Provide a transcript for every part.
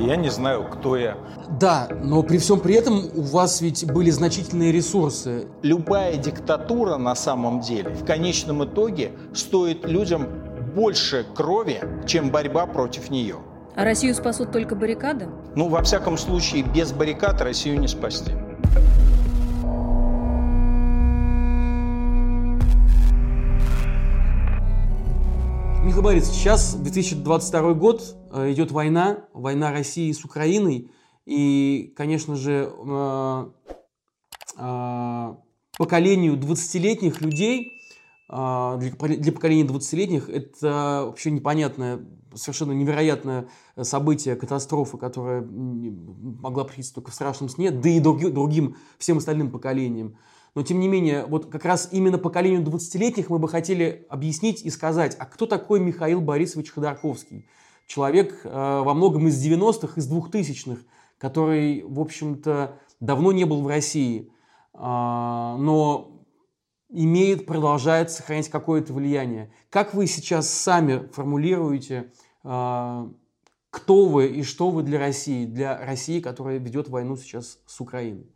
и я не знаю, кто я. Да, но при всем при этом у вас ведь были значительные ресурсы. Любая диктатура на самом деле в конечном итоге стоит людям больше крови, чем борьба против нее. А Россию спасут только баррикады? Ну, во всяком случае, без баррикад Россию не спасти. Михаил Борисович, сейчас 2022 год, идет война России с Украиной, и, конечно же, поколению 20-летних людей, для поколения 20-летних это вообще непонятное, совершенно невероятное событие, катастрофа, которая могла прийти только в страшном сне, да и другим, всем остальным поколениям. Но, тем не менее, вот как раз именно поколению 20-летних мы бы хотели объяснить и сказать, а кто такой Михаил Борисович Ходорковский? Человек во многом из 90-х, из 2000-х, который, в общем-то, давно не был в России, но продолжает сохранять какое-то влияние. Как вы сейчас сами формулируете, кто вы и что вы для России, которая ведет войну сейчас с Украиной?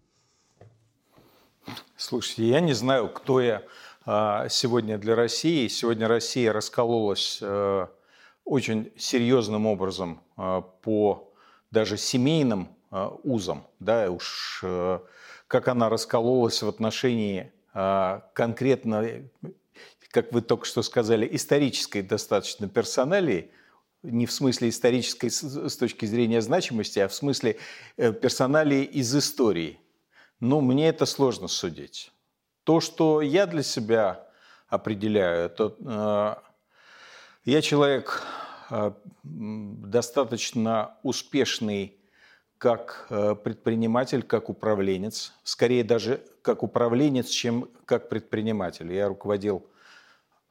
Слушайте, я не знаю, кто я сегодня для России. Сегодня Россия раскололась очень серьезным образом по даже семейным узам. Да, уж как она раскололась в отношении конкретно, как вы только что сказали, исторической достаточно персоналии. Не в смысле исторической с точки зрения значимости, а в смысле персоналии из истории. Ну, мне это сложно судить. То, что я для себя определяю, это я человек достаточно успешный как предприниматель, как управленец. Скорее даже как управленец, чем как предприниматель. Я руководил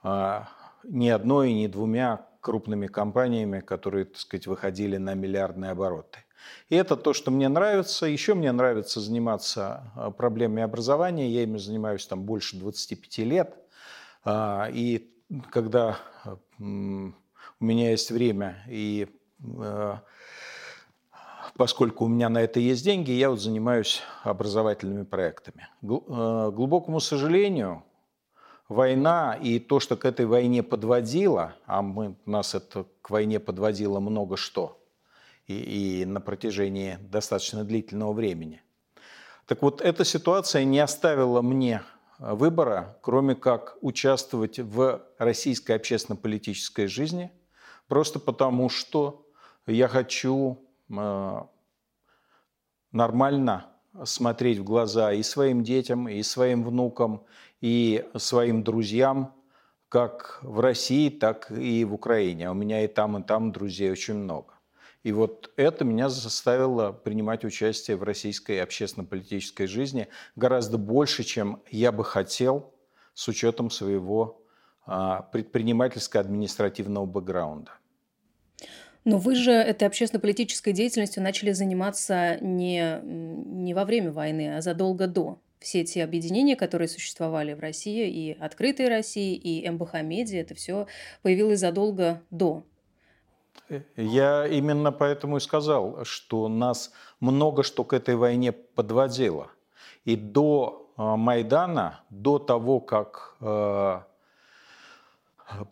не одной и не двумя крупными компаниями, которые, так сказать, выходили на миллиардные обороты. И это то, что мне нравится. Еще мне нравится заниматься проблемами образования. Я ими занимаюсь там больше 25 лет. И когда у меня есть время, и поскольку у меня на это есть деньги, я вот занимаюсь образовательными проектами. К глубокому сожалению, война и то, что к этой войне подводило, нас это к войне подводило много что, и на протяжении достаточно длительного времени. Так вот, эта ситуация не оставила мне выбора, кроме как участвовать в российской общественно-политической жизни, просто потому что я хочу нормально смотреть в глаза и своим детям, и своим внукам, и своим друзьям, как в России, так и в Украине. У меня и там друзей очень много. И вот это меня заставило принимать участие в российской общественно-политической жизни гораздо больше, чем я бы хотел, с учетом своего предпринимательско-административного бэкграунда. Но вы же этой общественно-политической деятельностью начали заниматься не во время войны, а задолго до. Все те объединения, которые существовали в России, и «Открытая Россия», и МБХ-Медиа, это все появилось задолго до. Я именно поэтому и сказал, что нас много что к этой войне подводило. И до Майдана, до того, как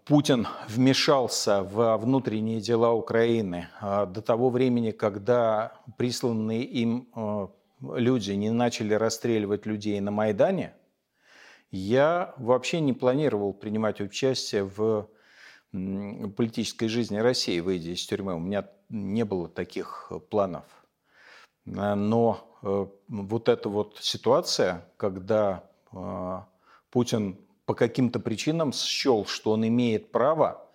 Путин вмешался во внутренние дела Украины, до того времени, когда присланные им люди не начали расстреливать людей на Майдане, я вообще не планировал принимать участие в политической жизни России, выйдя из тюрьмы. У меня не было таких планов. Но вот эта вот ситуация, когда Путин по каким-то причинам счел, что он имеет право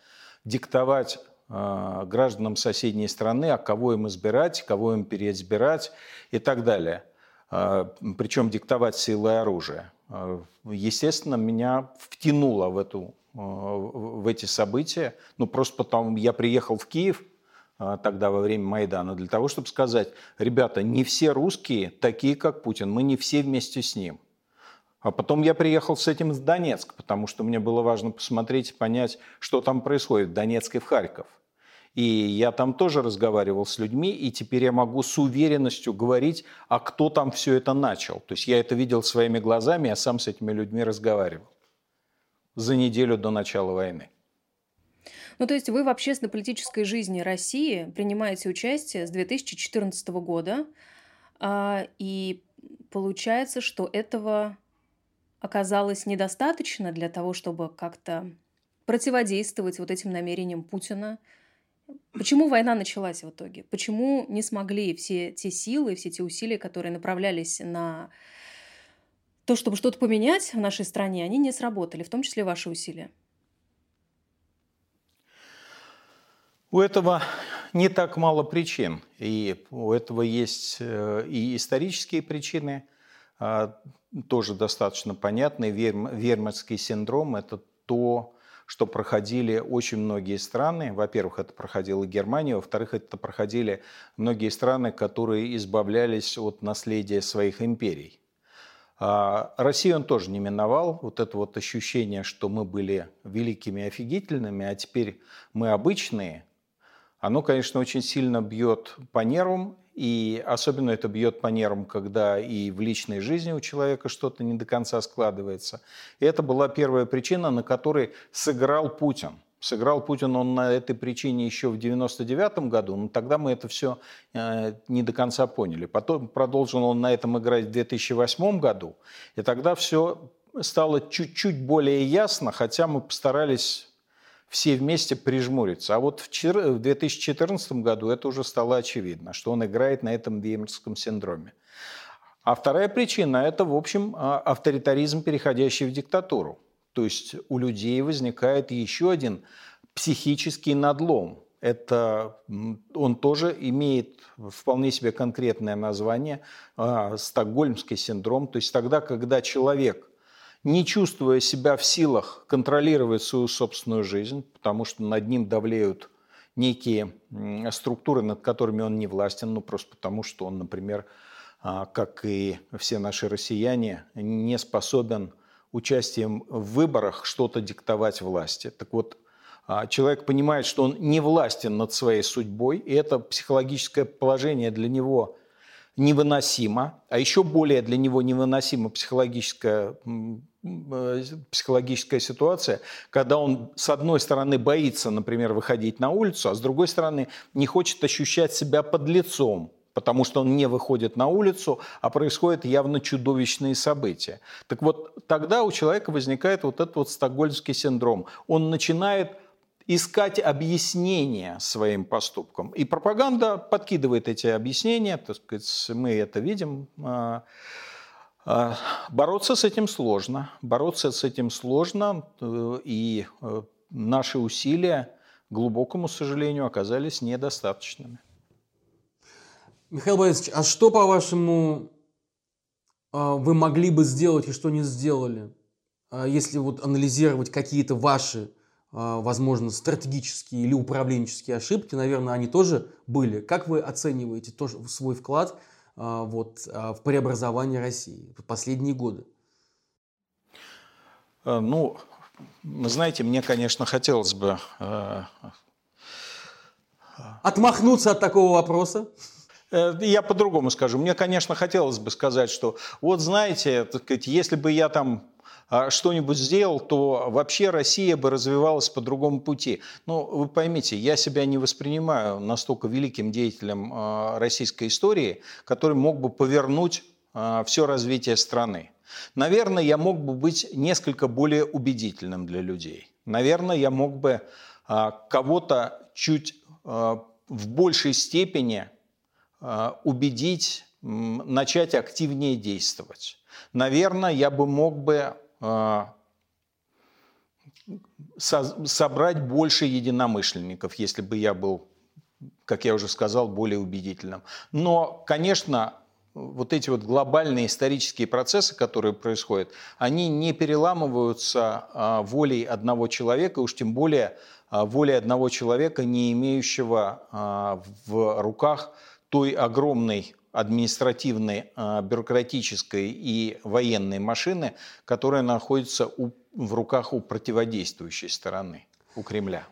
диктовать гражданам соседней страны, а кого им избирать, кого им переизбирать и так далее. Причем диктовать силой оружия. Естественно, меня втянуло в эти события. Ну, просто потому я приехал в Киев тогда во время Майдана для того, чтобы сказать: ребята, не все русские такие, как Путин, мы не все вместе с ним. А потом я приехал с этим в Донецк, потому что мне было важно посмотреть и понять, что там происходит в Донецке и в Харьков. И я там тоже разговаривал с людьми, и теперь я могу с уверенностью говорить, а кто там все это начал. То есть я это видел своими глазами, я сам с этими людьми разговаривал за неделю до начала войны. Ну, то есть вы в общественно-политической жизни России принимаете участие с 2014 года, и получается, что этого оказалось недостаточно для того, чтобы как-то противодействовать вот этим намерениям Путина. Почему война началась в итоге? Почему не смогли все те силы, все те усилия, которые направлялись на то, чтобы что-то поменять в нашей стране, они не сработали, в том числе ваши усилия? У этого не так мало причин. И у этого есть и исторические причины, тоже достаточно понятные. Вермахтский синдром – это то, что проходили очень многие страны. Во-первых, это проходила Германия. Во-вторых, это проходили многие страны, которые избавлялись от наследия своих империй. Россию он тоже не миновал. Вот это вот ощущение, что мы были великими и офигительными, а теперь мы обычные, оно, конечно, очень сильно бьет по нервам. И особенно это бьет по нервам, когда и в личной жизни у человека что-то не до конца складывается. И это была первая причина, на которой сыграл Путин. Сыграл Путин он на этой причине еще в 1999 году, но тогда мы это все не до конца поняли. Потом продолжил он на этом играть в 2008 году, и тогда все стало чуть-чуть более ясно, хотя мы постарались все вместе прижмуриться. А вот в 2014 году это уже стало очевидно, что он играет на этом Вермахтском синдроме. А вторая причина – это, в общем, авторитаризм, переходящий в диктатуру. То есть у людей возникает еще один психический надлом. Это, он тоже имеет вполне себе конкретное название – Стокгольмский синдром. То есть тогда, когда человек, не чувствуя себя в силах контролировать свою собственную жизнь, потому что над ним давлеют некие структуры, над которыми он не властен, ну просто потому что он, например, как и все наши россияне, не способен участием в выборах что-то диктовать власти. Так вот, человек понимает, что он не властен над своей судьбой, и это психологическое положение для него невыносимо, а еще более для него невыносима психологическая ситуация, когда он, с одной стороны, боится, например, выходить на улицу, а с другой стороны, не хочет ощущать себя подлецом, потому что он не выходит на улицу, а происходят явно чудовищные события. Так вот, тогда у человека возникает вот этот вот Стокгольмский синдром. Он начинает искать объяснения своим поступкам. И пропаганда подкидывает эти объяснения, так сказать, мы это видим. Бороться с этим сложно. И наши усилия, к глубокому сожалению, оказались недостаточными. Михаил Борисович, а что, по-вашему, вы могли бы сделать и что не сделали, если вот анализировать какие-то ваши, возможно, стратегические или управленческие ошибки, наверное, они тоже были. Как вы оцениваете тоже свой вклад в преобразование России в последние годы? Ну, вы знаете, мне, конечно, хотелось бы отмахнуться от такого вопроса. Я по-другому скажу. Мне, конечно, хотелось бы сказать, что вот, знаете, так сказать, если бы я там что-нибудь сделал, то вообще Россия бы развивалась по другому пути. Но вы поймите, я себя не воспринимаю настолько великим деятелем российской истории, который мог бы повернуть все развитие страны. Наверное, я мог бы быть несколько более убедительным для людей. Наверное, я мог бы кого-то чуть в большей степени убедить, начать активнее действовать. Наверное, я бы мог бы собрать больше единомышленников, если бы я был, как я уже сказал, более убедительным. Но, конечно, вот эти вот глобальные исторические процессы, которые происходят, они не переламываются волей одного человека, уж тем более волей одного человека, не имеющего в руках той огромной административной, бюрократической и военной машины, которая находится в руках у противодействующей стороны, у Кремля.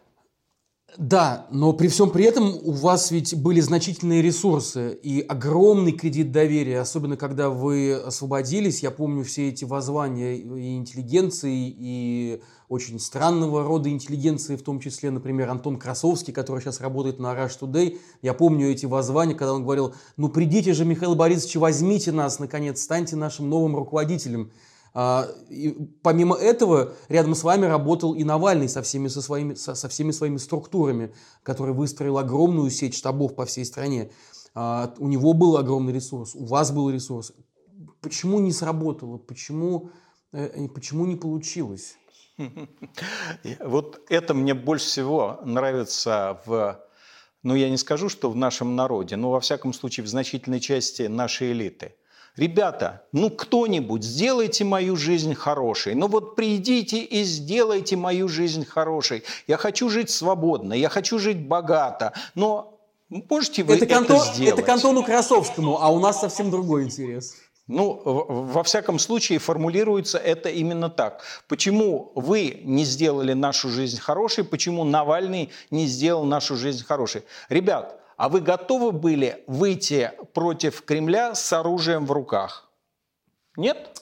Да, но при всем при этом у вас ведь были значительные ресурсы и огромный кредит доверия, особенно когда вы освободились. Я помню все эти воззвания и интеллигенции, и очень странного рода интеллигенции, в том числе, например, Антон Красовский, который сейчас работает на Rush Today. Я помню эти воззвания, когда он говорил: «Ну придите же, Михаил Борисович, возьмите нас, наконец, станьте нашим новым руководителем». И помимо этого, рядом с вами работал и Навальный со всеми своими структурами, который выстроил огромную сеть штабов по всей стране. У него был огромный ресурс, у вас был ресурс. Почему не сработало? Почему не получилось? Вот это мне больше всего нравится в... Ну, я не скажу, что в нашем народе, но, во всяком случае, в значительной части нашей элиты. Ребята, ну кто-нибудь, сделайте мою жизнь хорошей. Ну вот придите и сделайте мою жизнь хорошей. Я хочу жить свободно, я хочу жить богато. Но можете вы это сделать? Это к Антону Красовскому, а у нас совсем другой интерес. Ну, во всяком случае, формулируется это именно так. Почему вы не сделали нашу жизнь хорошей? Почему Навальный не сделал нашу жизнь хорошей? Ребят, а вы готовы были выйти против Кремля с оружием в руках? Нет?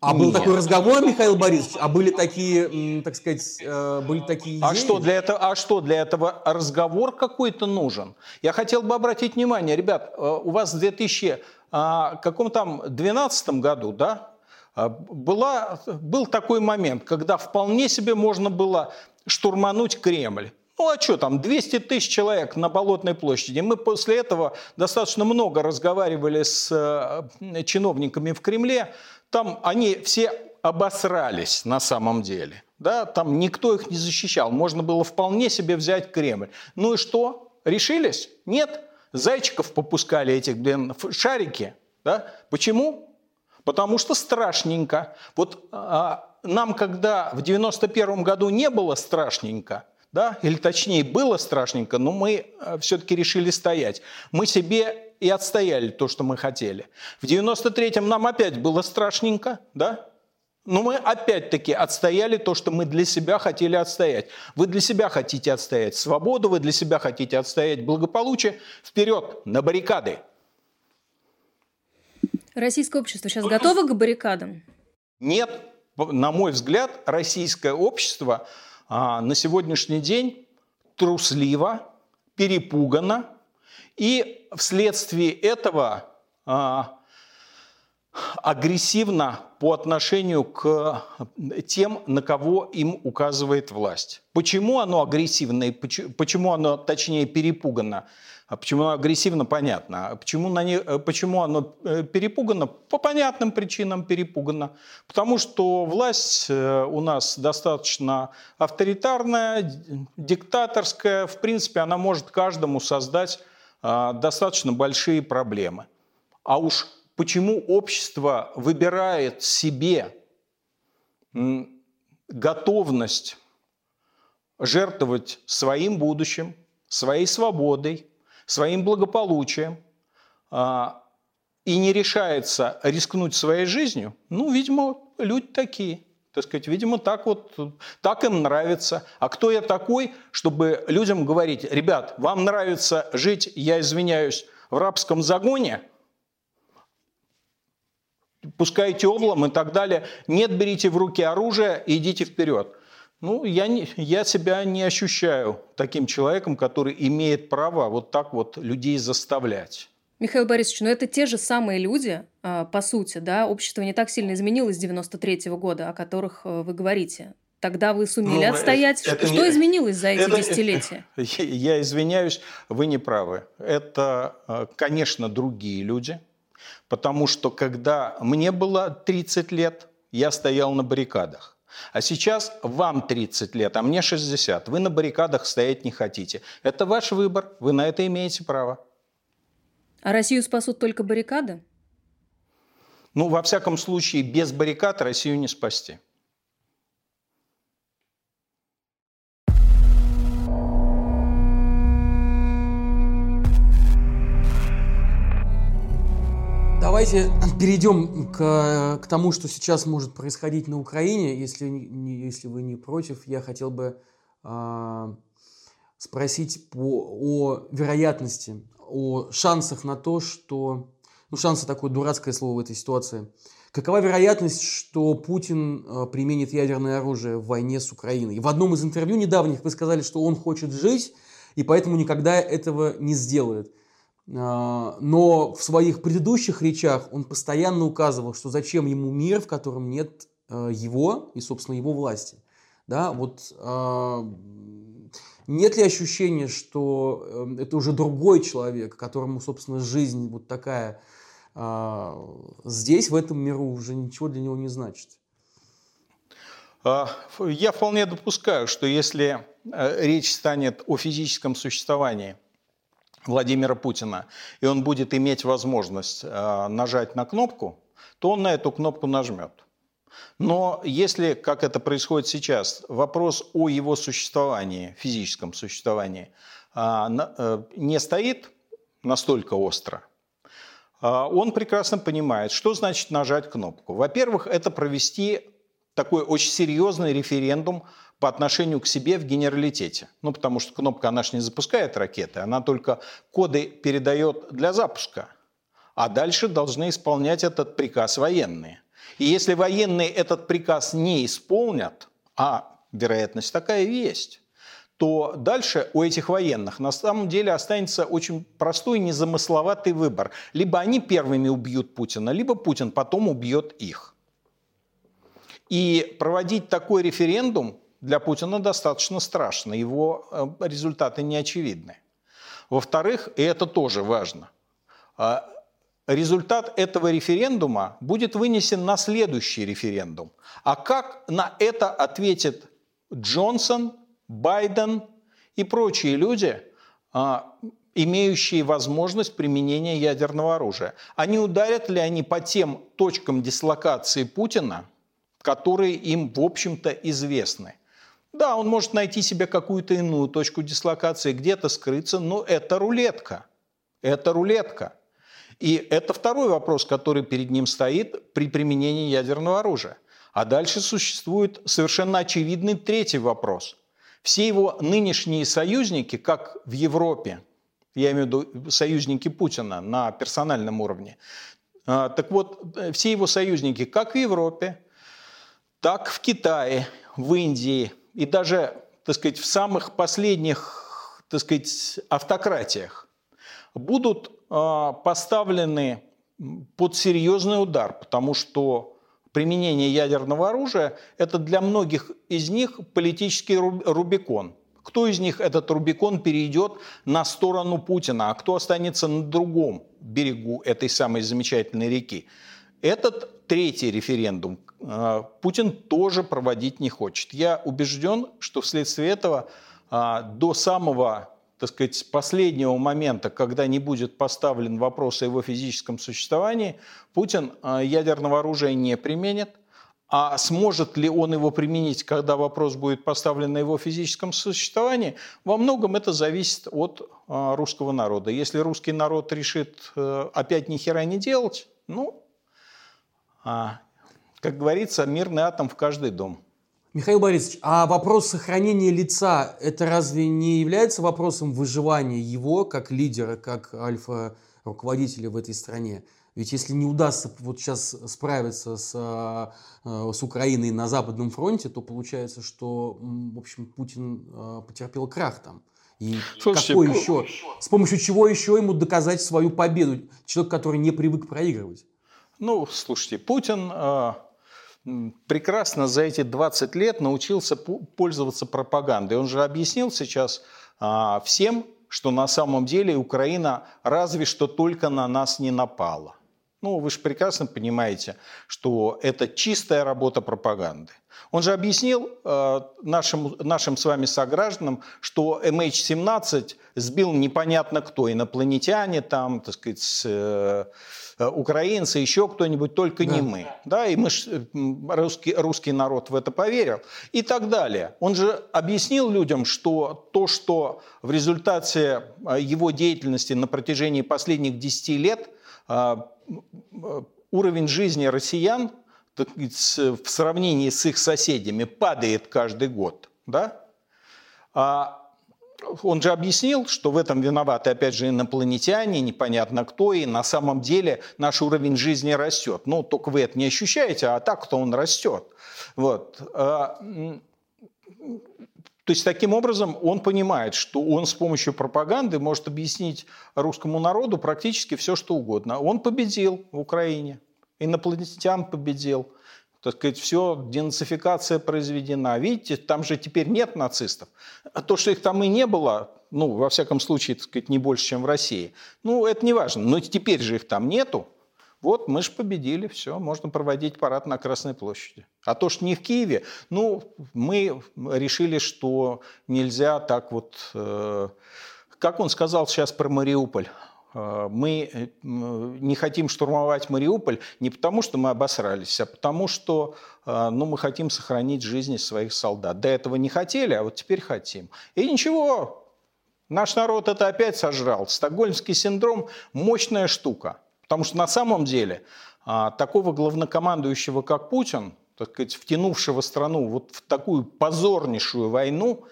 А был такой разговор, Михаил Борисович? А были такие, так сказать, идеи? А что для этого разговор какой-то нужен? Я хотел бы обратить внимание, ребят, у вас в 2012 году, да, был такой момент, когда вполне себе можно было штурмануть Кремль. Ну а что там, 200 тысяч человек на Болотной площади. Мы после этого достаточно много разговаривали с чиновниками в Кремле. Там они все обосрались на самом деле. Да? Там никто их не защищал. Можно было вполне себе взять Кремль. Ну и что? Решились? Нет. Зайчиков попускали этих, шарики. Да? Почему? Потому что страшненько. Вот нам, когда в 91 году не было страшненько, да? Или точнее, было страшненько, но мы все-таки решили стоять. Мы себе и отстояли то, что мы хотели. В 93-м нам опять было страшненько, да? Но мы опять-таки отстояли то, что мы для себя хотели отстоять. Вы для себя хотите отстоять свободу, вы для себя хотите отстоять благополучие. Вперед, на баррикады! Российское общество сейчас готово к баррикадам? Нет, на мой взгляд, российское общество... на сегодняшний день трусливо, перепугано, и вследствие этого агрессивно по отношению к тем, на кого им указывает власть. Почему оно агрессивно и почему оно, точнее, перепугано? Почему оно агрессивно, понятно. А почему оно перепугано? По понятным причинам перепугано. Потому что власть у нас достаточно авторитарная, диктаторская. В принципе, она может каждому создать достаточно большие проблемы. А уж почему общество выбирает себе готовность жертвовать своим будущим, своей свободой, своим благополучием и не решается рискнуть своей жизнью, ну, видимо, люди такие. Так сказать, видимо, так им нравится. А кто я такой, чтобы людям говорить: ребят, вам нравится жить, я извиняюсь, в рабском загоне, пускайте облом и так далее. Нет, берите в руки оружие и идите вперед. Ну, я себя не ощущаю таким человеком, который имеет право вот так вот людей заставлять. Михаил Борисович, но это те же самые люди, по сути, да? Общество не так сильно изменилось с 93-го года, о которых вы говорите. Тогда вы сумели отстоять. Что изменилось за эти десятилетия? Я извиняюсь, вы не правы. Это, конечно, другие люди, потому что когда мне было 30 лет, я стоял на баррикадах. А сейчас вам 30 лет, а мне 60. Вы на баррикадах стоять не хотите. Это ваш выбор, вы на это имеете право. А Россию спасут только баррикады? Ну, во всяком случае, без баррикад Россию не спасти. Давайте перейдем к тому, что сейчас может происходить на Украине. Если вы не против, я хотел бы спросить о вероятности, о шансах на то, что... Ну, шансы — такое дурацкое слово в этой ситуации. Какова вероятность, что Путин применит ядерное оружие в войне с Украиной? В одном из интервью недавних вы сказали, что он хочет жить, и поэтому никогда этого не сделает. Но в своих предыдущих речах он постоянно указывал, что зачем ему мир, в котором нет его и, собственно, его власти. Да, вот... Нет ли ощущения, что это уже другой человек, которому, собственно, жизнь вот такая здесь, в этом миру, уже ничего для него не значит? Я вполне допускаю, что если речь станет о физическом существовании Владимира Путина, и он будет иметь возможность нажать на кнопку, то он на эту кнопку нажмет. Но если, как это происходит сейчас, вопрос о его существовании, физическом существовании, не стоит настолько остро, он прекрасно понимает, что значит нажать кнопку. Во-первых, это провести такой очень серьезный референдум по отношению к себе в генералитете. Ну, потому что кнопка, она же не запускает ракеты, она только коды передает для запуска. А дальше должны исполнять этот приказ военные. И если военные этот приказ не исполнят, а вероятность такая есть, то дальше у этих военных на самом деле останется очень простой, незамысловатый выбор. Либо они первыми убьют Путина, либо Путин потом убьет их. И проводить такой референдум для Путина достаточно страшно, его результаты не очевидны. Во-вторых, и это тоже важно, результат этого референдума будет вынесен на следующий референдум. А как на это ответит Джонсон, Байден и прочие люди, имеющие возможность применения ядерного оружия? А не ударят ли они по тем точкам дислокации Путина, которые им, в общем-то, известны? Да, он может найти себе какую-то иную точку дислокации, где-то скрыться, но это рулетка. Это рулетка. И это второй вопрос, который перед ним стоит при применении ядерного оружия. А дальше существует совершенно очевидный третий вопрос. Все его нынешние союзники, как в Европе, я имею в виду союзники Путина на персональном уровне, так вот, все его союзники как в Европе, так в Китае, в Индии и даже, так сказать, в самых последних, так сказать, автократиях будут поставлены под серьезный удар, потому что применение ядерного оружия – это для многих из них политический Рубикон. Кто из них этот Рубикон перейдет на сторону Путина, а кто останется на другом берегу этой самой замечательной реки? Этот третий референдум Путин тоже проводить не хочет. Я убежден, что вследствие этого до самого, так сказать, с последнего момента, когда не будет поставлен вопрос о его физическом существовании, Путин ядерного оружия не применит. А сможет ли он его применить, когда вопрос будет поставлен на его физическом существовании, во многом это зависит от русского народа. Если русский народ решит опять ни хера не делать, ну, как говорится, мирный атом в каждый дом. Михаил Борисович, а вопрос сохранения лица, это разве не является вопросом выживания его как лидера, как альфа-руководителя в этой стране? Ведь если не удастся вот сейчас справиться с Украиной на Западном фронте, то получается, что, в общем, Путин потерпел крах там. И слушайте, какой еще, с помощью чего еще ему доказать свою победу? Человек, который не привык проигрывать. Ну, слушайте, Путин прекрасно за эти 20 лет научился пользоваться пропагандой. Он же объяснил сейчас всем, что на самом деле Украина разве что только на нас не напала. Ну, вы же прекрасно понимаете, что это чистая работа пропаганды. Он же объяснил нашим с вами согражданам, что MH17 сбил непонятно кто, инопланетяне, там, так сказать, украинцы, еще кто-нибудь, только да. Не мы. Да, и мы русский народ в это поверил и так далее. Он же объяснил людям, что то, что в результате его деятельности на протяжении последних 10 лет уровень жизни россиян в сравнении с их соседями падает каждый год. Да? Он же объяснил, что в этом виноваты, опять же, инопланетяне, непонятно кто, и на самом деле наш уровень жизни растет. Ну, только вы это не ощущаете, а так-то он растет. Вот. То есть, таким образом, он понимает, что он с помощью пропаганды может объяснить русскому народу практически все, что угодно. Он победил в Украине, инопланетян победил. Так сказать, все, денацификация произведена. Видите, там же теперь нет нацистов. А то, что их там и не было, ну, во всяком случае, так сказать, не больше, чем в России, ну, это не важно. Но теперь же их там нету. Вот, мы же победили, все, можно проводить парад на Красной площади. А то, что не в Киеве, ну, мы решили, что нельзя так вот... Как он сказал сейчас про Мариуполь? Мы не хотим штурмовать Мариуполь не потому, что мы обосрались, а потому, что мы хотим сохранить жизни своих солдат. До этого не хотели, а вот теперь хотим. И ничего, наш народ это опять сожрал. Стокгольмский синдром – мощная штука. Потому что на самом деле такого главнокомандующего, как Путин, так сказать, втянувшего страну вот в такую позорнейшую войну,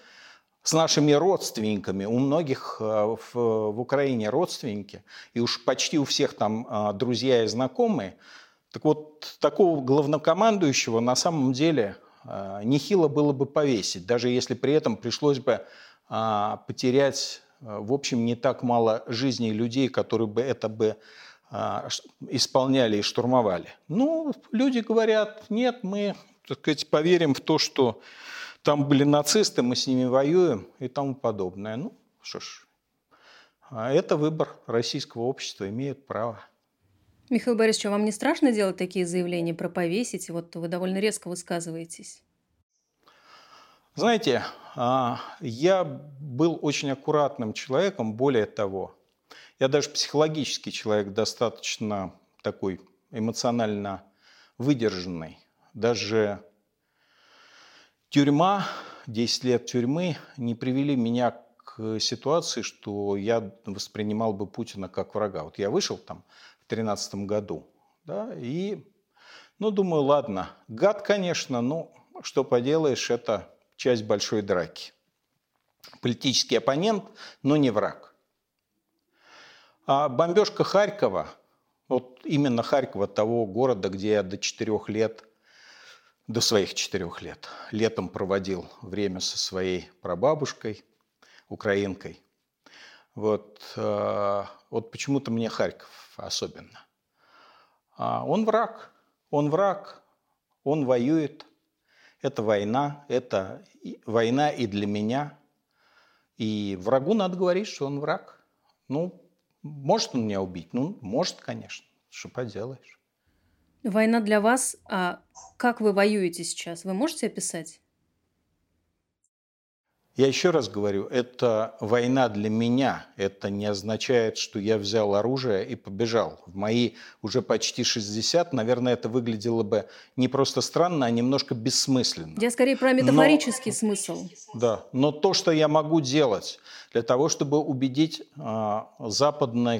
с нашими родственниками, у многих в Украине родственники, и уж почти у всех там друзья и знакомые. Так вот, такого главнокомандующего на самом деле нехило было бы повесить, даже если при этом пришлось бы потерять, в общем, не так мало жизней людей, которые бы это бы исполняли и штурмовали. Ну, люди говорят, нет, мы, так сказать, поверим в то, что... Там были нацисты, мы с ними воюем и тому подобное. Ну, что ж, это выбор российского общества, имеет право. Михаил Борисович, а вам не страшно делать такие заявления про повесить? Вот вы довольно резко высказываетесь. Знаете, я был очень аккуратным человеком, более того. Я даже психологический человек, достаточно такой эмоционально выдержанный. Даже... Тюрьма, 10 лет тюрьмы не привели меня к ситуации, что я воспринимал бы Путина как врага. Вот я вышел там в 2013 году, да, и, ну, думаю, ладно, гад, конечно, но что поделаешь, это часть большой драки. Политический оппонент, но не враг. А бомбежка Харькова, вот именно Харькова, того города, где я до своих четырех лет. Летом проводил время со своей прабабушкой, украинкой. Вот почему-то мне Харьков особенно. Он враг, он воюет. Это война и для меня. И врагу надо говорить, что он враг. Ну, может он меня убить? Ну, может, конечно. Что поделаешь. Война для вас, а как вы воюете сейчас? Вы можете описать? Я еще раз говорю, это война для меня. Это не означает, что я взял оружие и побежал. В мои уже почти 60, наверное, это выглядело бы не просто странно, а немножко бессмысленно. Я скорее про метафорический смысл. Да, но то, что я могу делать для того, чтобы убедить западное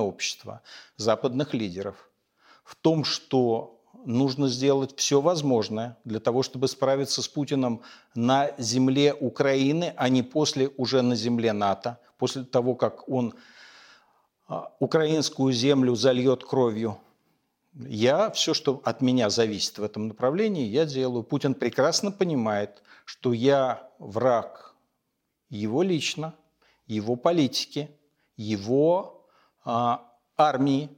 общество, западных лидеров в том, что нужно сделать все возможное для того, чтобы справиться с Путиным на земле Украины, а не после уже на земле НАТО, после того, как он украинскую землю зальет кровью. Все, что от меня зависит в этом направлении, я делаю. Путин прекрасно понимает, что я враг его лично, его политики, его армии.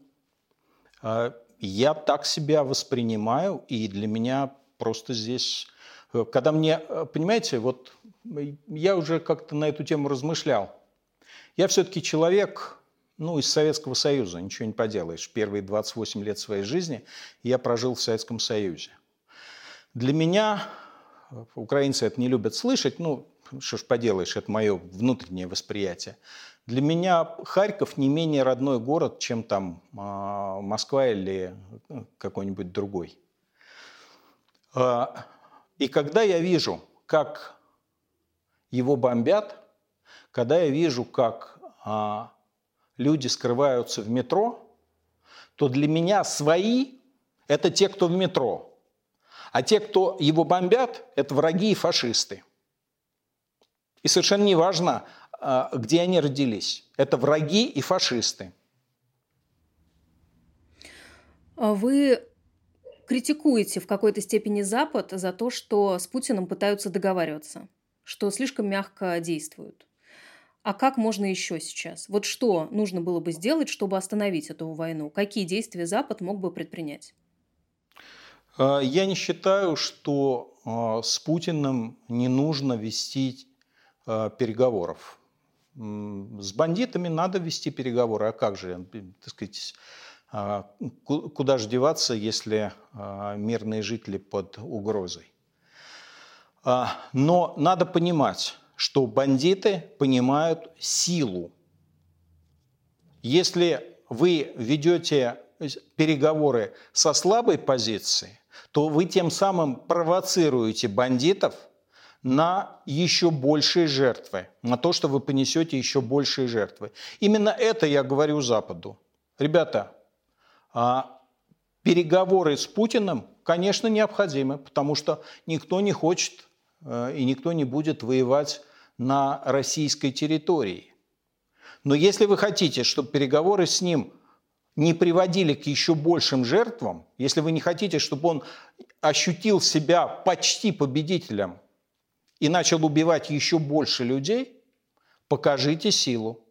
Я так себя воспринимаю, и для меня просто здесь... Когда мне, понимаете, вот я уже как-то на эту тему размышлял. Я все-таки человек, из Советского Союза, ничего не поделаешь. Первые 28 лет своей жизни я прожил в Советском Союзе. Для меня, украинцы это не любят слышать, что ж поделаешь, это мое внутреннее восприятие. Для меня Харьков не менее родной город, чем там Москва или какой-нибудь другой. И когда я вижу, как его бомбят, когда я вижу, как люди скрываются в метро, то для меня свои – это те, кто в метро. А те, кто его бомбят – это враги и фашисты. И совершенно не важно, где они родились. Это враги и фашисты. Вы критикуете в какой-то степени Запад за то, что с Путиным пытаются договариваться, что слишком мягко действуют. А как можно еще сейчас? Вот что нужно было бы сделать, чтобы остановить эту войну? Какие действия Запад мог бы предпринять? Я не считаю, что с Путиным не нужно вести переговоров. С бандитами надо вести переговоры. А как же, так сказать, куда же деваться, если мирные жители под угрозой? Но надо понимать, что бандиты понимают силу. Если вы ведете переговоры со слабой позиции, то вы тем самым провоцируете бандитов на еще большие жертвы, на то, что вы понесете еще большие жертвы. Именно это я говорю Западу. Ребята, переговоры с Путиным, конечно, необходимы, потому что никто не хочет и никто не будет воевать на российской территории. Но если вы хотите, чтобы переговоры с ним не приводили к еще большим жертвам, если вы не хотите, чтобы он ощутил себя почти победителем и начал убивать еще больше людей, покажите силу.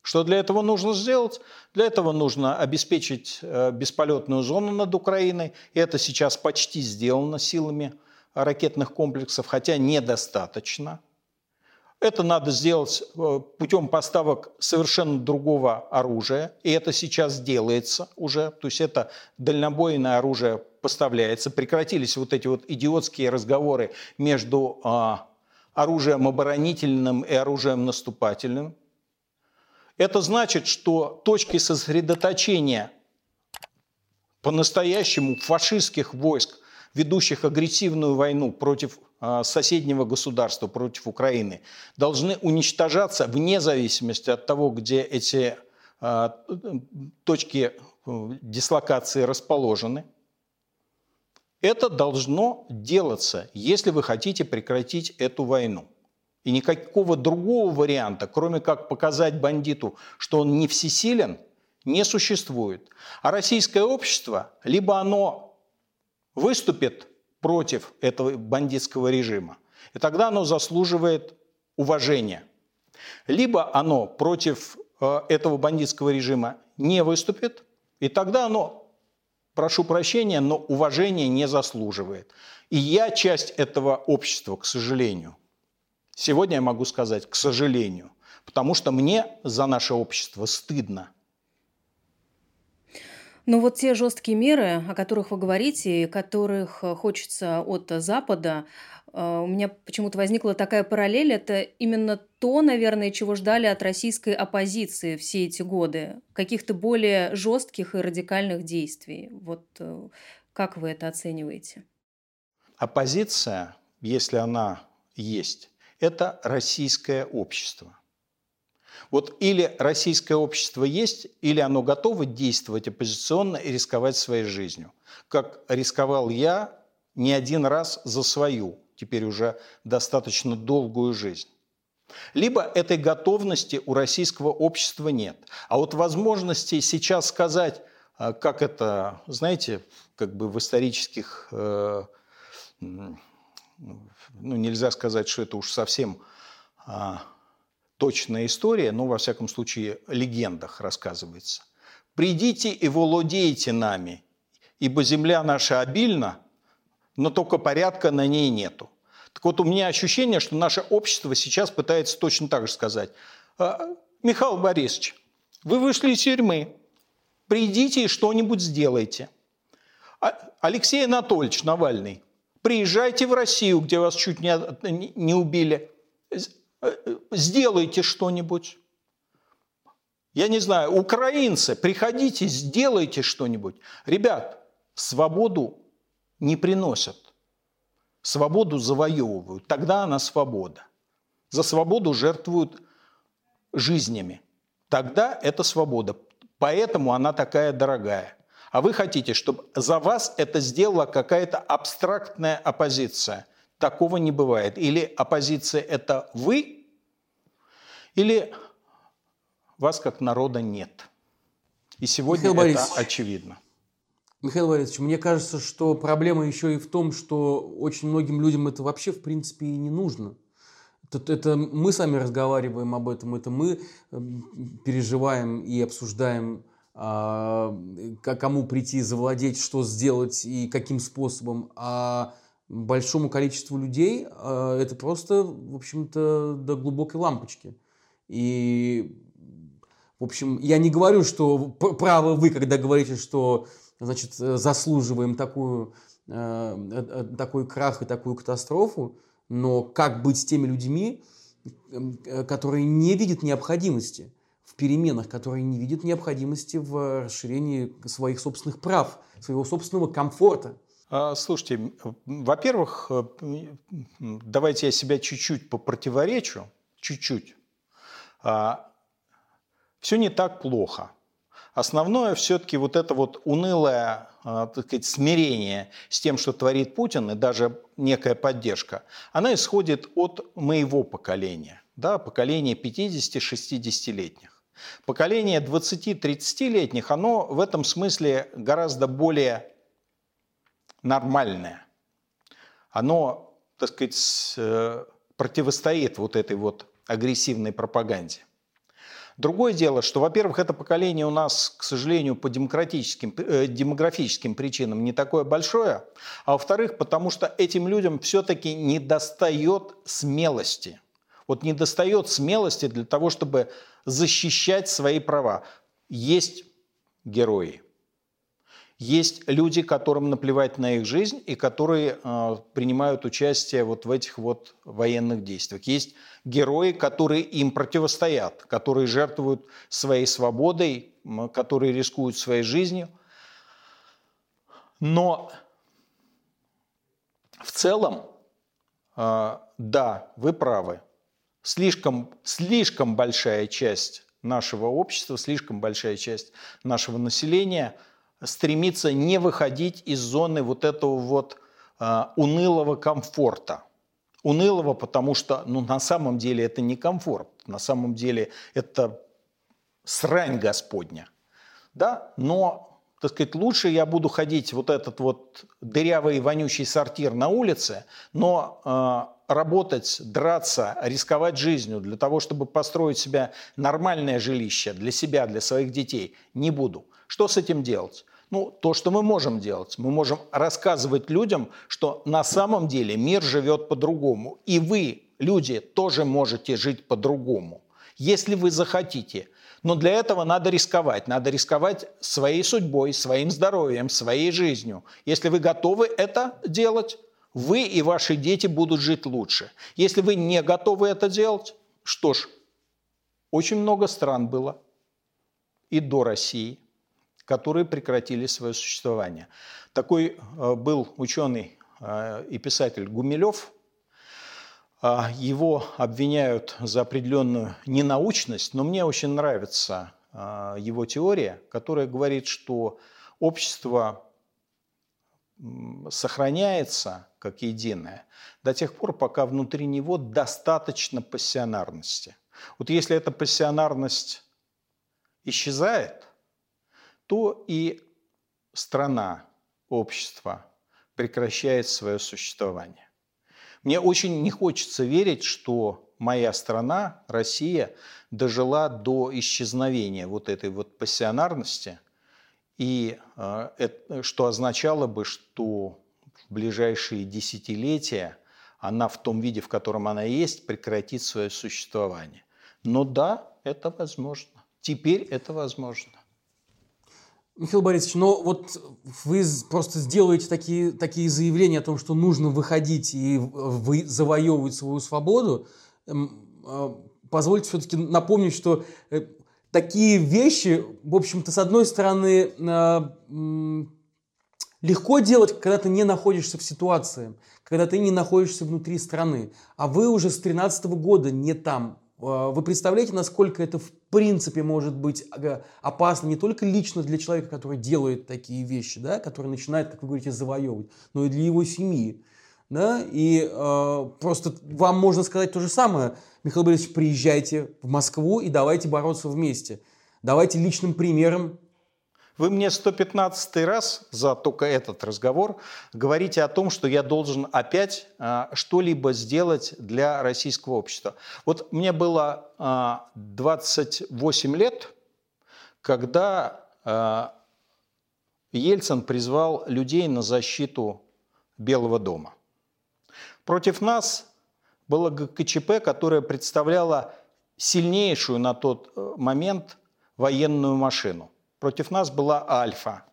Что для этого нужно сделать? Для этого нужно обеспечить бесполетную зону над Украиной. Это сейчас почти сделано силами ракетных комплексов, хотя недостаточно. Это надо сделать путем поставок совершенно другого оружия, и это сейчас делается уже. То есть это дальнобойное оружие поставляется. Прекратились вот эти вот идиотские разговоры между оружием оборонительным и оружием наступательным. Это значит, что точки сосредоточения по-настоящему фашистских войск, ведущих агрессивную войну против соседнего государства, против Украины, должны уничтожаться вне зависимости от того, где эти точки дислокации расположены. Это должно делаться, если вы хотите прекратить эту войну. И никакого другого варианта, кроме как показать бандиту, что он не всесилен, не существует. А российское общество, либо оно выступит против этого бандитского режима, и тогда оно заслуживает уважения. Либо оно против этого бандитского режима не выступит, и тогда оно, прошу прощения, но уважения не заслуживает. И я часть этого общества, к сожалению. Сегодня я могу сказать, к сожалению, потому что мне за наше общество стыдно. Но вот те жесткие меры, о которых вы говорите, и которых хочется от Запада, у меня почему-то возникла такая параллель. Это именно то, наверное, чего ждали от российской оппозиции все эти годы. Каких-то более жестких и радикальных действий. Вот как вы это оцениваете? Оппозиция, если она есть, это российское общество. Вот или российское общество есть, или оно готово действовать оппозиционно и рисковать своей жизнью. Как рисковал я не один раз за свою, теперь уже достаточно долгую жизнь. Либо этой готовности у российского общества нет. А вот возможности сейчас сказать, как это, знаете, как бы в исторических... нельзя сказать, что это уж совсем... точная история, но, во всяком случае, в легендах рассказывается. «Придите и владейте нами, ибо земля наша обильна, но только порядка на ней нету». Так вот, у меня ощущение, что наше общество сейчас пытается точно так же сказать. «Михаил Борисович, вы вышли из тюрьмы, придите и что-нибудь сделайте. Алексей Анатольевич Навальный, приезжайте в Россию, где вас чуть не убили». Сделайте что-нибудь. Я не знаю, украинцы, приходите, сделайте что-нибудь. Ребят, свободу не приносят. Свободу завоевывают. Тогда она свобода. За свободу жертвуют жизнями. Тогда это свобода. Поэтому она такая дорогая. А вы хотите, чтобы за вас это сделала какая-то абстрактная оппозиция. Такого не бывает. Или оппозиция – это вы, Или вас как народа нет. И сегодня это очевидно. Михаил Борисович, мне кажется, что проблема еще и в том, что очень многим людям это вообще, в принципе, и не нужно. Это мы сами разговариваем об этом, это мы переживаем и обсуждаем, кому прийти, завладеть, что сделать и каким способом. А большому количеству людей это просто, в общем-то, до глубокой лампочки. И, в общем, я не говорю, что правы вы, когда говорите, что... Значит, заслуживаем такой крах и такую катастрофу, но как быть с теми людьми, которые не видят необходимости в переменах, которые не видят необходимости в расширении своих собственных прав, своего собственного комфорта? Слушайте, во-первых, давайте я себя чуть-чуть попротиворечу, чуть-чуть. Все не так плохо. Основное все-таки вот это вот унылое, так сказать, смирение с тем, что творит Путин, и даже некая поддержка, она исходит от моего поколения, да, поколения 50-60-летних. Поколение 20-30-летних, оно в этом смысле гораздо более нормальное. Оно, так сказать, противостоит вот этой вот агрессивной пропаганде. Другое дело, что, во-первых, это поколение у нас, к сожалению, по демографическим причинам не такое большое, а во-вторых, потому что этим людям все-таки недостает смелости. Вот недостает смелости для того, чтобы защищать свои права. Есть герои, есть люди, которым наплевать на их жизнь и которые принимают участие вот в этих вот военных действиях. Есть герои, которые им противостоят, которые жертвуют своей свободой, которые рискуют своей жизнью. Но в целом, да, вы правы, слишком большая часть нашего общества, слишком большая часть нашего населения – стремится не выходить из зоны вот этого вот унылого комфорта. Унылого, потому что, ну, на самом деле это не комфорт, на самом деле это срань Господня. Да? Но, так сказать, лучше я буду ходить вот этот вот дырявый и вонючий сортир на улице, но работать, драться, рисковать жизнью для того, чтобы построить себе нормальное жилище для себя, для своих детей, не буду. Что с этим делать? Ну, то, что мы можем делать. Мы можем рассказывать людям, что на самом деле мир живет по-другому. И вы, люди, тоже можете жить по-другому, если вы захотите. Но для этого надо рисковать. Надо рисковать своей судьбой, своим здоровьем, своей жизнью. Если вы готовы это делать, вы и ваши дети будут жить лучше. Если вы не готовы это делать, что ж, очень много стран было и до России, которые прекратили свое существование. Такой был ученый и писатель Гумилев. Его обвиняют за определенную ненаучность, но мне очень нравится его теория, которая говорит, что общество сохраняется как единое до тех пор, пока внутри него достаточно пассионарности. Вот если эта пассионарность исчезает, то и страна, общество прекращает свое существование. Мне очень не хочется верить, что моя страна, Россия, дожила до исчезновения вот этой вот пассионарности, и это, что означало бы, что в ближайшие десятилетия она в том виде, в котором она есть, прекратит свое существование. Но да, это возможно. Теперь это возможно. Михаил Борисович, но вот вы просто сделаете такие заявления о том, что нужно выходить и завоевывать свою свободу. Позвольте все-таки напомнить, что такие вещи, в общем-то, с одной стороны, легко делать, когда ты не находишься в ситуации, когда ты не находишься внутри страны. А вы уже с 2013 года не там. Вы представляете, насколько это в принципе может быть опасно не только лично для человека, который делает такие вещи, да, который начинает, как вы говорите, завоевывать, но и для его семьи. да, и просто вам можно сказать то же самое. Михаил Борисович, приезжайте в Москву и давайте бороться вместе. Давайте личным примером. Вы мне 115 раз за только этот разговор говорите о том, что я должен опять что-либо сделать для российского общества. Вот мне было 28 лет, когда Ельцин призвал людей на защиту Белого дома. Против нас было ГКЧП, которое представляло сильнейшую на тот момент военную машину. Против нас была «Альфа»,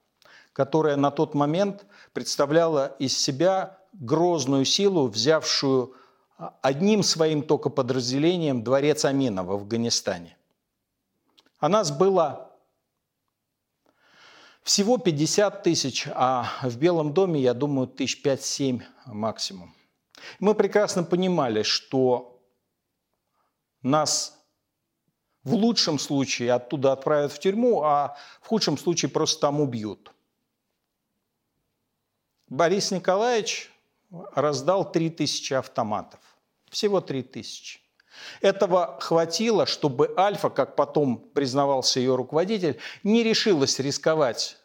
которая на тот момент представляла из себя грозную силу, взявшую одним своим только подразделением дворец Амина в Афганистане. А нас было всего 50 тысяч, а в Белом доме, я думаю, 5-7 тысяч максимум. Мы прекрасно понимали, что нас в лучшем случае оттуда отправят в тюрьму, а в худшем случае просто там убьют. Борис Николаевич раздал 3000 автоматов. Всего 3000. Этого хватило, чтобы «Альфа», как потом признавался ее руководитель, не решилась рисковать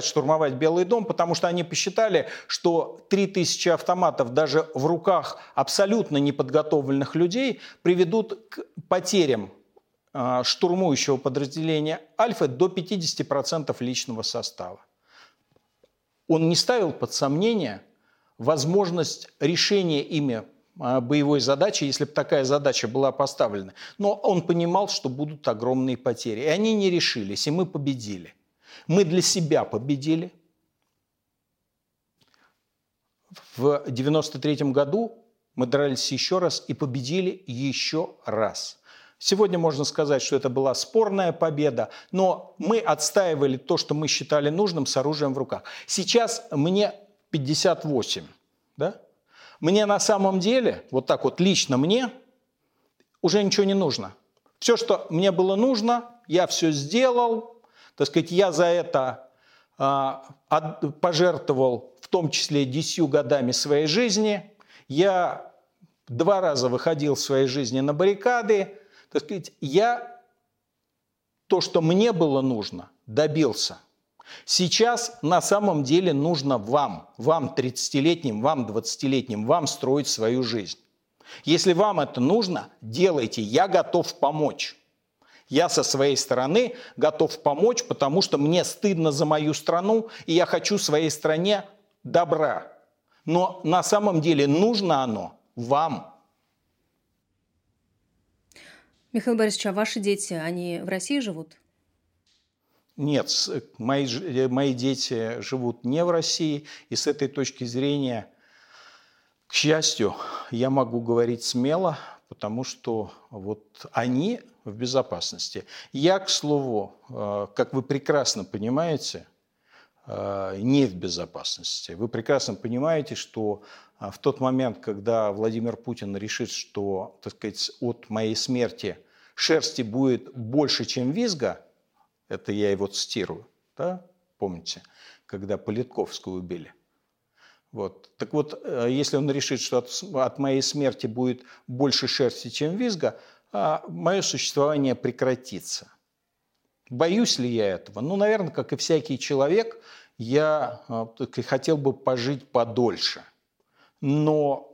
штурмовать Белый дом, потому что они посчитали, что 3000 автоматов даже в руках абсолютно неподготовленных людей приведут к потерям штурмующего подразделения «Альфы» до 50% личного состава. Он не ставил под сомнение возможность решения ими боевой задачи, если бы такая задача была поставлена. Но он понимал, что будут огромные потери. И они не решились, и мы победили. Мы для себя победили. В 1993 году мы дрались еще раз и победили еще раз. Сегодня можно сказать, что это была спорная победа, но мы отстаивали то, что мы считали нужным, с оружием в руках. Сейчас мне 58, да? Мне на самом деле, вот так вот лично мне, уже ничего не нужно. Все, что мне было нужно, я все сделал. Так сказать, я за это пожертвовал в том числе 10 годами своей жизни. Я 2 раза выходил в своей жизни на баррикады. Так сказать, я то, что мне было нужно, добился. Сейчас на самом деле нужно вам 30-летним, вам 20-летним, вам строить свою жизнь. Если вам это нужно, делайте, я готов помочь. Я со своей стороны готов помочь, потому что мне стыдно за мою страну, и я хочу своей стране добра. Но на самом деле нужно оно вам. Михаил Борисович, а ваши дети, они в России живут? Нет, мои дети живут не в России, и с этой точки зрения, к счастью, я могу говорить смело, потому что вот они в безопасности. Я, к слову, как вы прекрасно понимаете, не в безопасности. Вы прекрасно понимаете, что в тот момент, когда Владимир Путин решит, что, так сказать, от моей смерти шерсти будет больше, чем визга, это я его цитирую, да? Помните, когда Политковскую убили. Вот. Так вот, если он решит, что от моей смерти будет больше шерсти, чем визга, мое существование прекратится. Боюсь ли я этого? Ну, наверное, как и всякий человек, я хотел бы пожить подольше. Но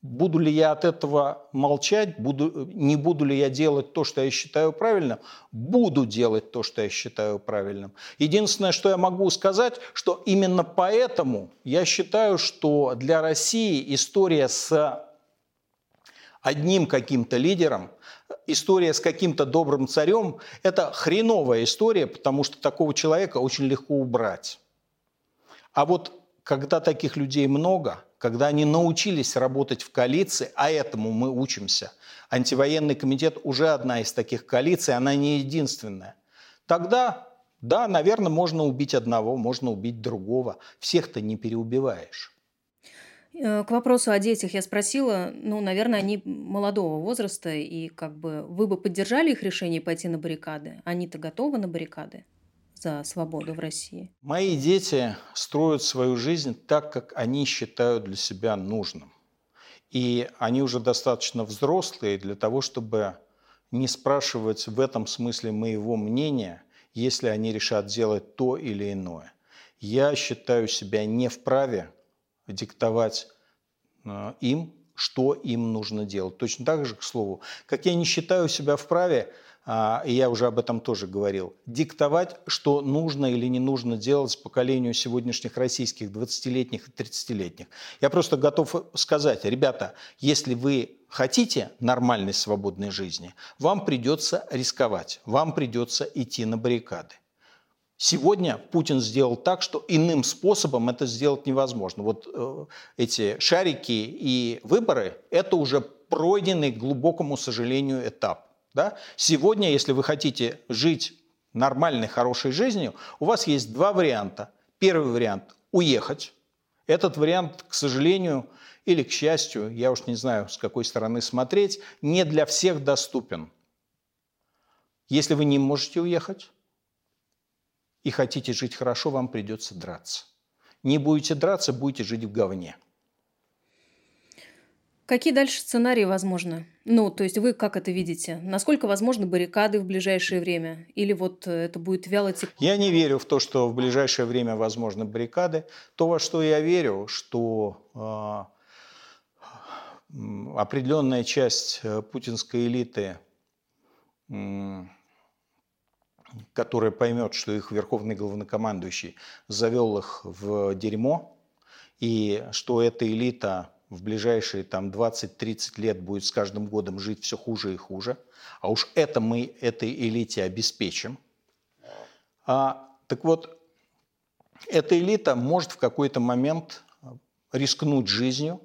буду ли я от этого молчать, не буду ли я делать то, что я считаю правильным? Буду делать то, что я считаю правильным. Единственное, что я могу сказать, что именно поэтому я считаю, что для России история с одним каким-то лидером, история с каким-то добрым царем – это хреновая история, потому что такого человека очень легко убрать. А вот когда таких людей много, когда они научились работать в коалиции, а этому мы учимся. Антивоенный комитет уже одна из таких коалиций, она не единственная. Тогда, да, наверное, можно убить одного, можно убить другого. Всех-то не переубиваешь. К вопросу о детях я спросила, наверное, они молодого возраста, и вы бы поддержали их решение пойти на баррикады? Они-то готовы на баррикады? за свободу в России? Мои дети строят свою жизнь так, как они считают для себя нужным. И они уже достаточно взрослые для того, чтобы не спрашивать в этом смысле моего мнения, если они решат делать то или иное. Я считаю себя не вправе диктовать им, что им нужно делать. Точно так же, к слову, как я не считаю себя вправе, и я уже об этом тоже говорил, диктовать, что нужно или не нужно делать поколению сегодняшних российских 20-летних и 30-летних. Я просто готов сказать, ребята, если вы хотите нормальной свободной жизни, вам придется рисковать, вам придется идти на баррикады. Сегодня Путин сделал так, что иным способом это сделать невозможно. Вот эти шарики и выборы – это уже пройденный, к глубокому сожалению, этап. Да? Сегодня, если вы хотите жить нормальной, хорошей жизнью, у вас есть два варианта. Первый вариант – уехать. Этот вариант, к сожалению или к счастью, я уж не знаю, с какой стороны смотреть, не для всех доступен. Если вы не можете уехать и хотите жить хорошо, вам придется драться. Не будете драться, будете жить в говне. Какие дальше сценарии возможны? Ну, то есть вы как это видите? Насколько возможны баррикады в ближайшее время? Или вот это будет вяло текуче? Я не верю в то, что в ближайшее время возможны баррикады. То, во что я верю, что определенная часть путинской элиты... которая поймет, что их верховный главнокомандующий завел их в дерьмо, и что эта элита в ближайшие там, 20-30 лет будет с каждым годом жить все хуже и хуже, а уж это мы этой элите обеспечим. Так вот, эта элита может в какой-то момент рискнуть жизнью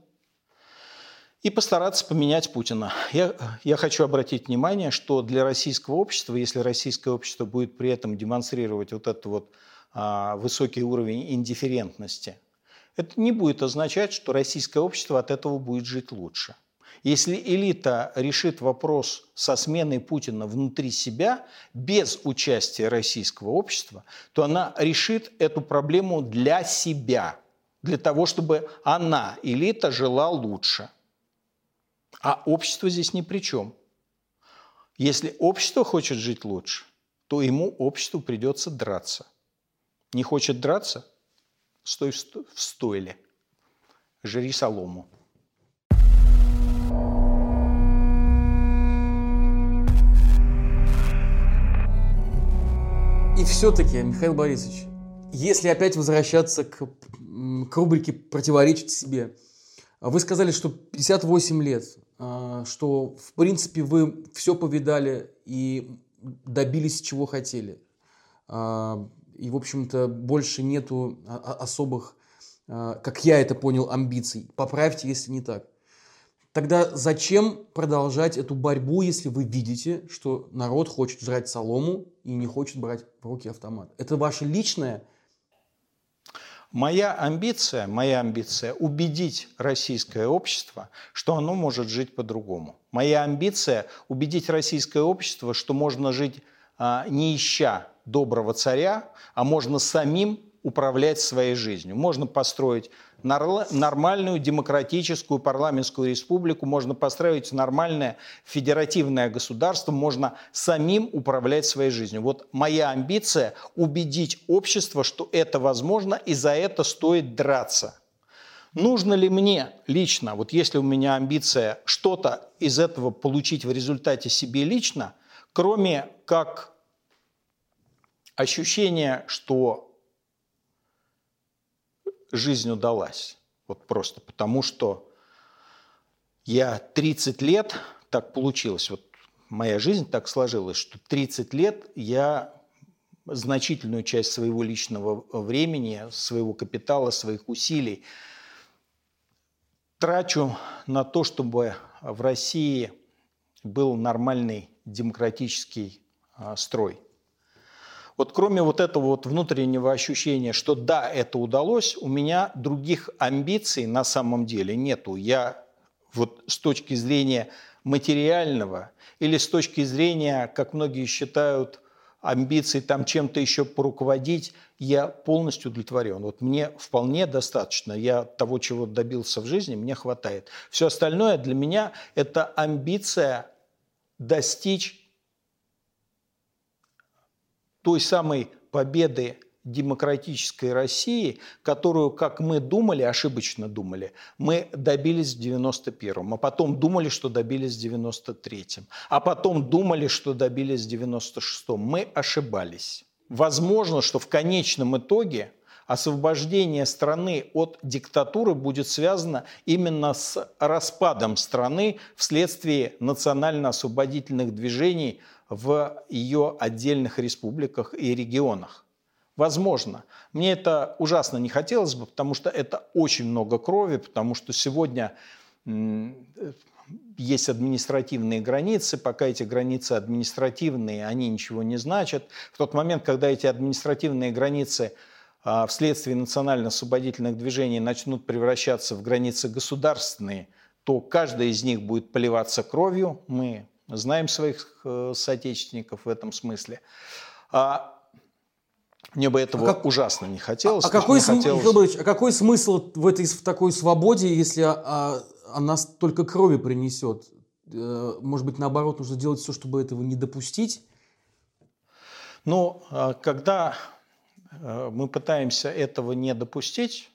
и постараться поменять Путина. Я хочу обратить внимание, что для российского общества, если российское общество будет при этом демонстрировать вот этот вот высокий уровень индифферентности, это не будет означать, что российское общество от этого будет жить лучше. Если элита решит вопрос со сменой Путина внутри себя, без участия российского общества, то она решит эту проблему для себя, для того, чтобы она, элита, жила лучше. А общество здесь ни при чем. Если общество хочет жить лучше, то ему, обществу, придется драться. Не хочет драться – стой в стойле, жри солому. И все-таки, Михаил Борисович, если опять возвращаться к рубрике «Противоречить себе», вы сказали, что 58 лет, что, в принципе, вы все повидали и добились, чего хотели. И, в общем-то, больше нету особых, как я это понял, амбиций. Поправьте, если не так. Тогда зачем продолжать эту борьбу, если вы видите, что народ хочет жрать солому и не хочет брать в руки автомат? Это ваше личное... Моя амбиция – убедить российское общество, что оно может жить по-другому. Моя амбиция – убедить российское общество, что можно жить не ища доброго царя, а можно самим управлять своей жизнью. Можно построить нормальную демократическую парламентскую республику, можно построить нормальное федеративное государство, можно самим управлять своей жизнью. Вот моя амбиция – убедить общество, что это возможно, и за это стоит драться. Нужно ли мне лично, вот если у меня амбиция что-то из этого получить в результате себе лично, кроме как ощущение, что жизнь удалась. Вот просто потому, что я 30 лет, так получилось, вот моя жизнь так сложилась, что 30 лет я значительную часть своего личного времени, своего капитала, своих усилий трачу на то, чтобы в России был нормальный демократический строй. Вот кроме вот этого вот внутреннего ощущения, что да, это удалось, у меня других амбиций на самом деле нету. Я вот с точки зрения материального или с точки зрения, как многие считают, амбиций там чем-то еще поруководить, я полностью удовлетворен. Вот мне вполне достаточно. Я того, чего добился в жизни, мне хватает. Все остальное для меня – это амбиция достичь той самой победы демократической России, которую, как мы думали, ошибочно думали, мы добились в 91-м, а потом думали, что добились в 93-м, а потом думали, что добились в 96-м. Мы ошибались. Возможно, что в конечном итоге освобождение страны от диктатуры будет связано именно с распадом страны вследствие национально-освободительных движений в ее отдельных республиках и регионах. Возможно. Мне это ужасно не хотелось бы, потому что это очень много крови, потому что сегодня есть административные границы, пока эти границы административные, они ничего не значат. В тот момент, когда эти административные границы вследствие национально-освободительных движений начнут превращаться в границы государственные, то каждая из них будет поливаться кровью. Мы знаем своих соотечественников в этом смысле. Мне бы этого ужасно не хотелось. Какой смысл в такой свободе, если она только крови принесет? Может быть, наоборот, нужно делать все, чтобы этого не допустить? Ну, когда мы пытаемся этого не допустить,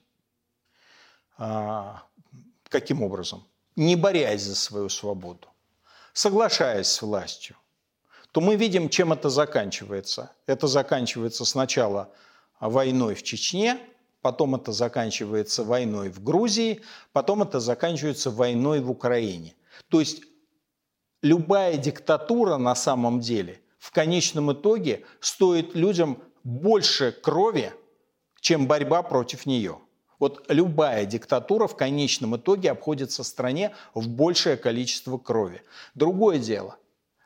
каким образом? Не борясь за свою свободу, соглашаясь с властью, то мы видим, чем это заканчивается. Это заканчивается сначала войной в Чечне, потом это заканчивается войной в Грузии, потом это заканчивается войной в Украине. То есть любая диктатура на самом деле в конечном итоге стоит людям больше крови, чем борьба против нее. Вот любая диктатура в конечном итоге обходится стране в большее количество крови. Другое дело,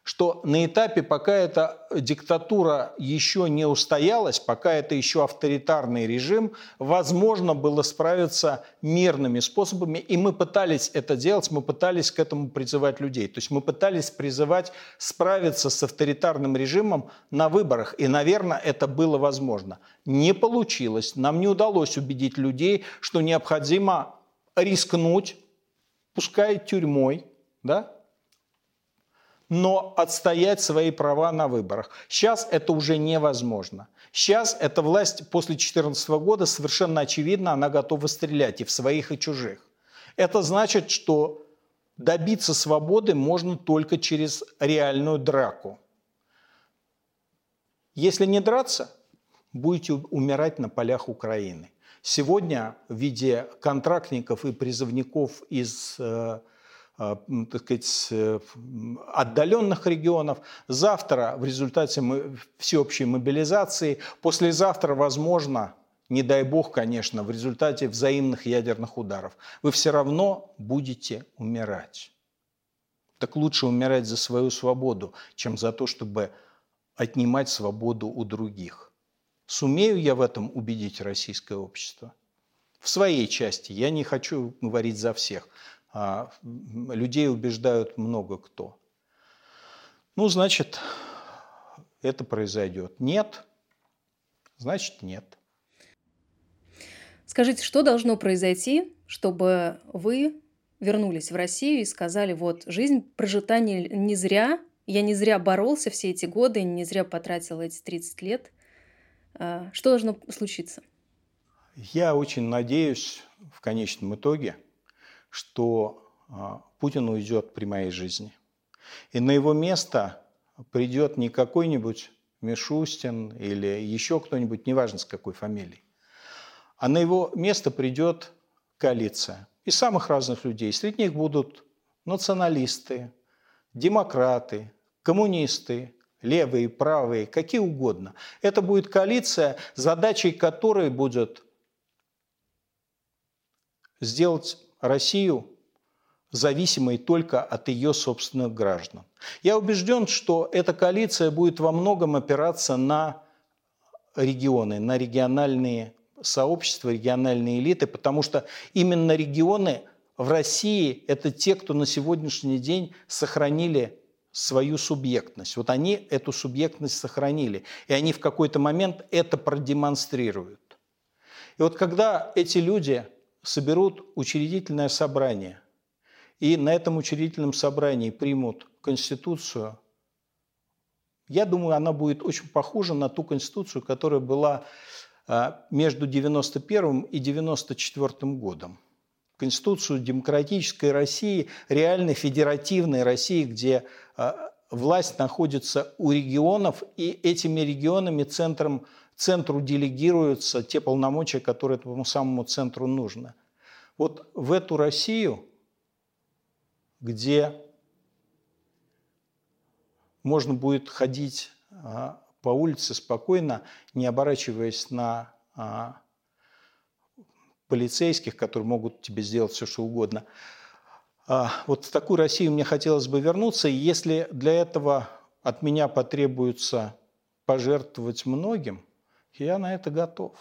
что на этапе, пока эта диктатура еще не устоялась, пока это еще авторитарный режим, возможно было справиться мирными способами. И мы пытались это делать, мы пытались к этому призывать людей. То есть мы пытались призывать справиться с авторитарным режимом на выборах. И, наверное, это было возможно. Не получилось. Нам не удалось убедить людей, что необходимо рискнуть, пускай тюрьмой, да? Но отстоять свои права на выборах. Сейчас это уже невозможно. Сейчас эта власть после 2014 года совершенно очевидно, она готова стрелять и в своих, и чужих. Это значит, что добиться свободы можно только через реальную драку. Если не драться, будете умирать на полях Украины. Сегодня в виде контрактников и призывников из так сказать, отдаленных регионов. Завтра в результате всеобщей мобилизации, послезавтра, возможно, не дай бог, конечно, в результате взаимных ядерных ударов, вы все равно будете умирать. Так лучше умирать за свою свободу, чем за то, чтобы отнимать свободу у других. Сумею я в этом убедить российское общество? В своей части. Я не хочу говорить за всех. Людей убеждают много кто. Ну, значит, это произойдет. Нет, значит, нет. Скажите, что должно произойти, чтобы вы вернулись в Россию и сказали, вот, жизнь прожита не зря, я не зря боролся все эти годы, не зря потратил эти 30 лет. Что должно случиться? Я очень надеюсь в конечном итоге, что Путин уйдет при моей жизни. И на его место придет не какой-нибудь Мишустин или еще кто-нибудь, неважно с какой фамилией, а на его место придет коалиция из самых разных людей. Среди них будут националисты, демократы, коммунисты, левые, правые, какие угодно. Это будет коалиция, задачей которой будет сделать Россию зависимой только от ее собственных граждан. Я убежден, что эта коалиция будет во многом опираться на регионы, на региональные сообщества, региональные элиты, потому что именно регионы в России – это те, кто на сегодняшний день сохранили свою субъектность. Вот они эту субъектность сохранили, и они в какой-то момент это продемонстрируют. И вот когда эти люди соберут учредительное собрание и на этом учредительном собрании примут Конституцию, я думаю, она будет очень похожа на ту Конституцию, которая была между 1991 и 1994 годом. Конституцию демократической России, реально федеративной России, где власть находится у регионов, и этими регионами центру делегируются те полномочия, которые этому самому центру нужны. Вот в эту Россию, где можно будет ходить по улице спокойно, не оборачиваясь на полицейских, которые могут тебе сделать все, что угодно. Вот в такую Россию мне хотелось бы вернуться. И если для этого от меня потребуется пожертвовать многим, я на это готов.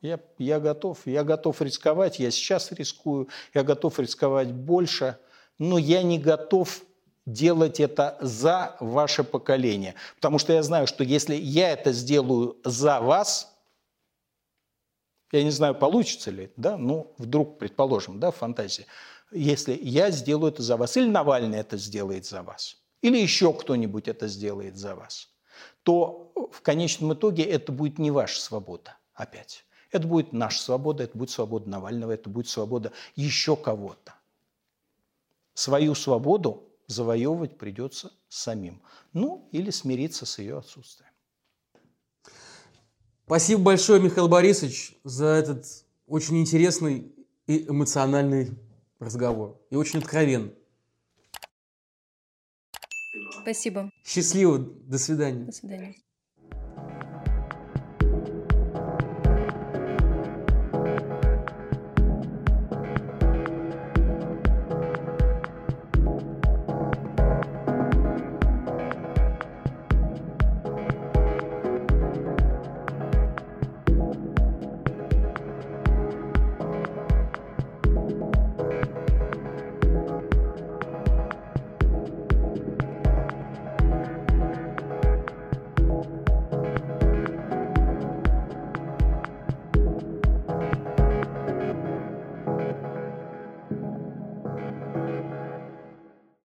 Я готов рисковать, я сейчас рискую, я готов рисковать больше, но я не готов делать это за ваше поколение. Потому что я знаю, что если я это сделаю за вас, я не знаю, получится ли, да, ну, вдруг, предположим, да, в фантазии, если я сделаю это за вас, или Навальный это сделает за вас, или еще кто-нибудь это сделает за вас, то в конечном итоге это будет не ваша свобода опять. Это будет наша свобода, это будет свобода Навального, это будет свобода еще кого-то. Свою свободу завоевывать придется самим. Ну, или смириться с ее отсутствием. Спасибо большое, Михаил Борисович, за этот очень интересный и эмоциональный разговор. И очень откровенный. Спасибо. Счастливо. До свидания. До свидания.